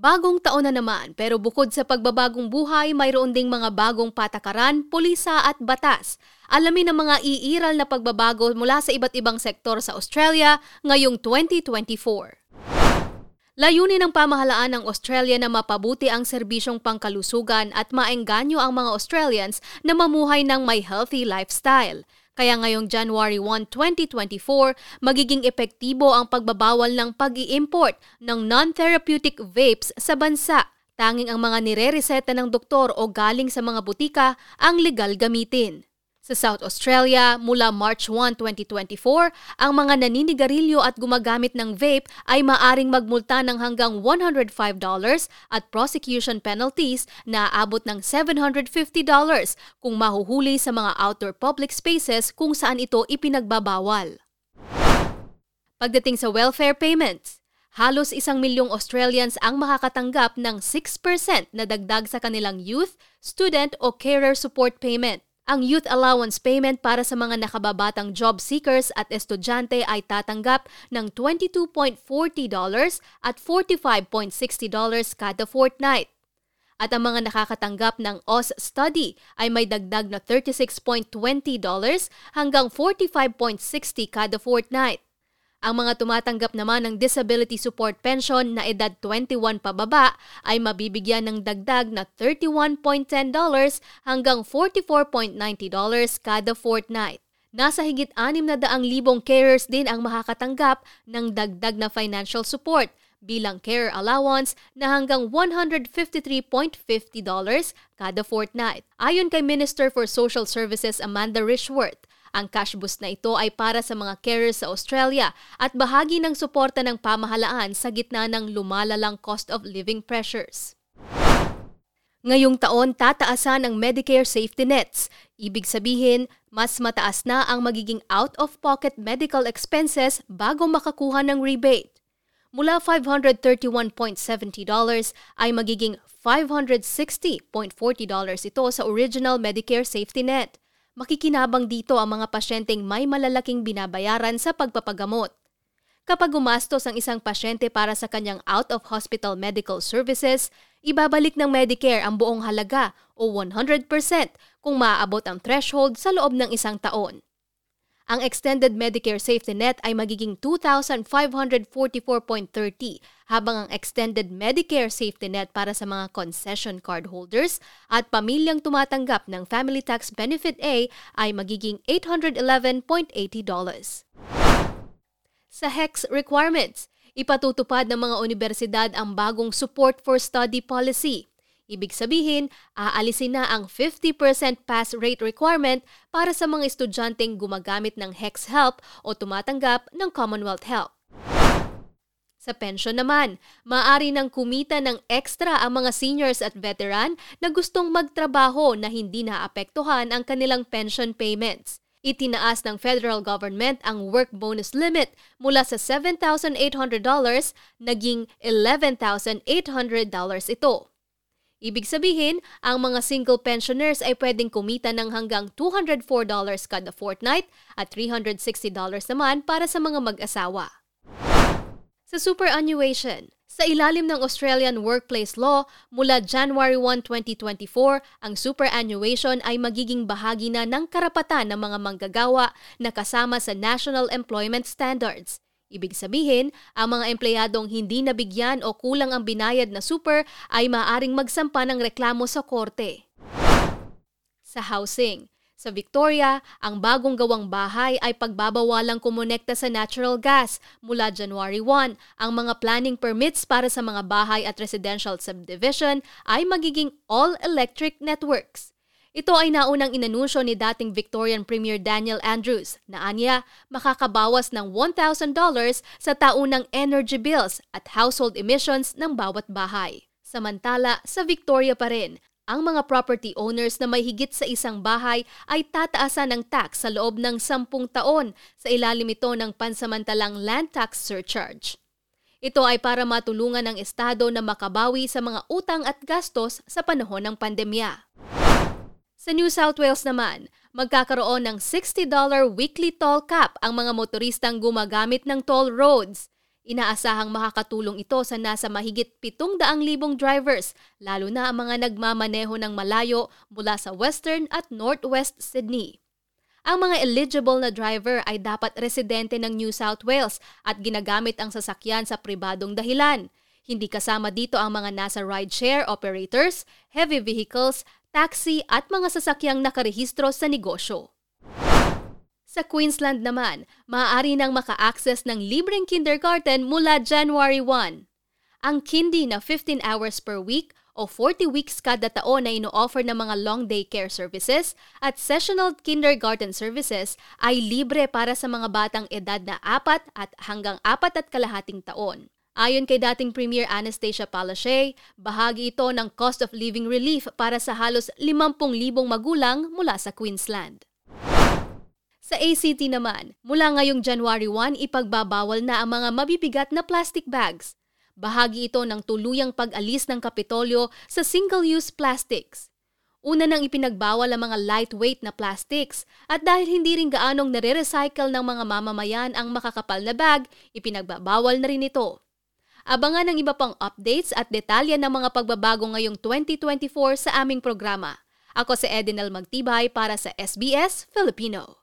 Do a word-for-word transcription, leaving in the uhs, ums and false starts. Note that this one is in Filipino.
Bagong taon na naman, pero bukod sa pagbabagong buhay, mayroon ding mga bagong patakaran, pulisa at batas. Alamin ang mga iiral na pagbabago mula sa iba't ibang sektor sa Australia ngayong twenty twenty-four. Layunin ng pamahalaan ng Australia na mapabuti ang serbisyong pangkalusugan at maengganyo ang mga Australians na mamuhay ng may healthy lifestyle. Kaya ngayong January first, twenty twenty-four, magiging epektibo ang pagbabawal ng pag-i-import ng non-therapeutic vapes sa bansa. Tanging ang mga nire-reseta ng doktor o galing sa mga butika ang legal gamitin. Sa South Australia, mula March first, twenty twenty-four, ang mga naninigarilyo at gumagamit ng vape ay maaring magmulta ng hanggang one hundred five dollars at prosecution penalties na aabot ng seven hundred fifty dollars kung mahuhuli sa mga outdoor public spaces kung saan ito ipinagbabawal. Pagdating sa welfare payments, halos isang milyong Australians ang makakatanggap ng six percent na dagdag sa kanilang youth, student o carer support payment. Ang youth allowance payment para sa mga nakababatang job seekers at estudyante ay tatanggap ng twenty-two dollars and forty cents at forty-five dollars and sixty cents kada fortnight. At ang mga nakakatanggap ng O S study ay may dagdag na thirty-six dollars and twenty cents hanggang forty-five dollars and sixty cents kada fortnight. Ang mga tumatanggap naman ng Disability Support Pension na edad twenty-one pababa ay mabibigyan ng dagdag na thirty-one dollars and ten cents hanggang forty-four dollars and ninety cents kada fortnight. Nasa higit six hundred thousand carers din ang makakatanggap ng dagdag na financial support bilang carer allowance na hanggang one hundred fifty-three dollars and fifty cents kada fortnight. Ayon kay Minister for Social Services Amanda Rishworth, ang cash boost na ito ay para sa mga carers sa Australia at bahagi ng suporta ng pamahalaan sa gitna ng lumalalang cost of living pressures. Ngayong taon, tataasan ang Medicare safety nets. Ibig sabihin, mas mataas na ang magiging out-of-pocket medical expenses bago makakuha ng rebate. Mula five hundred thirty-one dollars and seventy ay magiging five hundred sixty dollars and forty ito sa original Medicare safety net. Makikinabang dito ang mga pasyenteng may malalaking binabayaran sa pagpapagamot. Kapag gumastos ang isang pasyente para sa kanyang out-of-hospital medical services, ibabalik ng Medicare ang buong halaga o one hundred percent kung maaabot ang threshold sa loob ng isang taon. Ang extended Medicare safety net ay magiging two thousand five hundred forty-four dollars and thirty habang ang extended Medicare safety net para sa mga concession card holders at pamilyang tumatanggap ng Family Tax Benefit A ay magiging eight hundred eleven dollars and eighty. Sa H E C S requirements, ipatutupad ng mga unibersidad ang bagong Support for Study policy. Ibig sabihin, aalisin na ang fifty percent pass rate requirement para sa mga estudyanteng gumagamit ng H E C S help o tumatanggap ng Commonwealth help. Sa pension naman, maaari nang kumita ng extra ang mga seniors at veteran na gustong magtrabaho na hindi naapektuhan ang kanilang pension payments. Itinaas ng federal government ang work bonus limit mula sa seven thousand eight hundred dollars naging eleven thousand eight hundred dollars ito. Ibig sabihin, ang mga single pensioners ay pwedeng kumita ng hanggang two hundred four dollars kada fortnight at three hundred sixty dollars naman para sa mga mag-asawa. Sa superannuation, sa ilalim ng Australian Workplace Law, mula January first, twenty twenty-four, ang superannuation ay magiging bahagi na ng karapatan ng mga manggagawa na kasama sa National Employment Standards. Ibig sabihin, ang mga empleyadong hindi nabigyan o kulang ang binayad na super ay maaaring magsampa ng reklamo sa korte. Sa housing, sa Victoria, ang bagong gawang bahay ay pagbabawalang kumonekta sa natural gas. Mula January first, ang mga planning permits para sa mga bahay at residential subdivision ay magiging all-electric networks. Ito ay naunang inanunsyo ni dating Victorian Premier Daniel Andrews na anya makakabawas ng one thousand dollars sa taunang energy bills at household emissions ng bawat bahay. Samantala, sa Victoria pa rin, ang mga property owners na may higit sa isang bahay ay tataasan ng tax sa loob ng sampung taon sa ilalim ito ng pansamantalang land tax surcharge. Ito ay para matulungan ang estado na makabawi sa mga utang at gastos sa panahon ng pandemya. Sa New South Wales naman, magkakaroon ng sixty dollars weekly toll cap ang mga motoristang gumagamit ng toll roads. Inaasahang makakatulong ito sa nasa mahigit pitong daang libong drivers, lalo na ang mga nagmamaneho ng malayo mula sa Western at Northwest Sydney. Ang mga eligible na driver ay dapat residente ng New South Wales at ginagamit ang sasakyan sa pribadong dahilan. Hindi kasama dito ang mga nasa rideshare operators, heavy vehicles, taxi at mga sasakyang nakarehistro sa negosyo. Sa Queensland naman, maaari nang maka-access ng libreng kindergarten mula January first. Ang kindi na fifteen hours per week o forty weeks kada taon na ino-offer ng mga long daycare services at sessional kindergarten services ay libre para sa mga batang edad na apat at hanggang apat at kalahating taon. Ayon kay dating Premier Anastasia Palaszczuk, bahagi ito ng cost of living relief para sa halos limampu't libo magulang mula sa Queensland. Sa A C T naman, mula ngayong January first, ipagbabawal na ang mga mabibigat na plastic bags. Bahagi ito ng tuluyang pag-alis ng Kapitolyo sa single-use plastics. Una nang ipinagbawal ang mga lightweight na plastics at dahil hindi rin gaanong nare-recycle ng mga mamamayan ang makakapal na bag, ipinagbabawal na rin ito. Abangan ang iba pang updates at detalye ng mga pagbabago ngayong twenty twenty-four sa aming programa. Ako si Edinal Magtibay para sa S B S Filipino.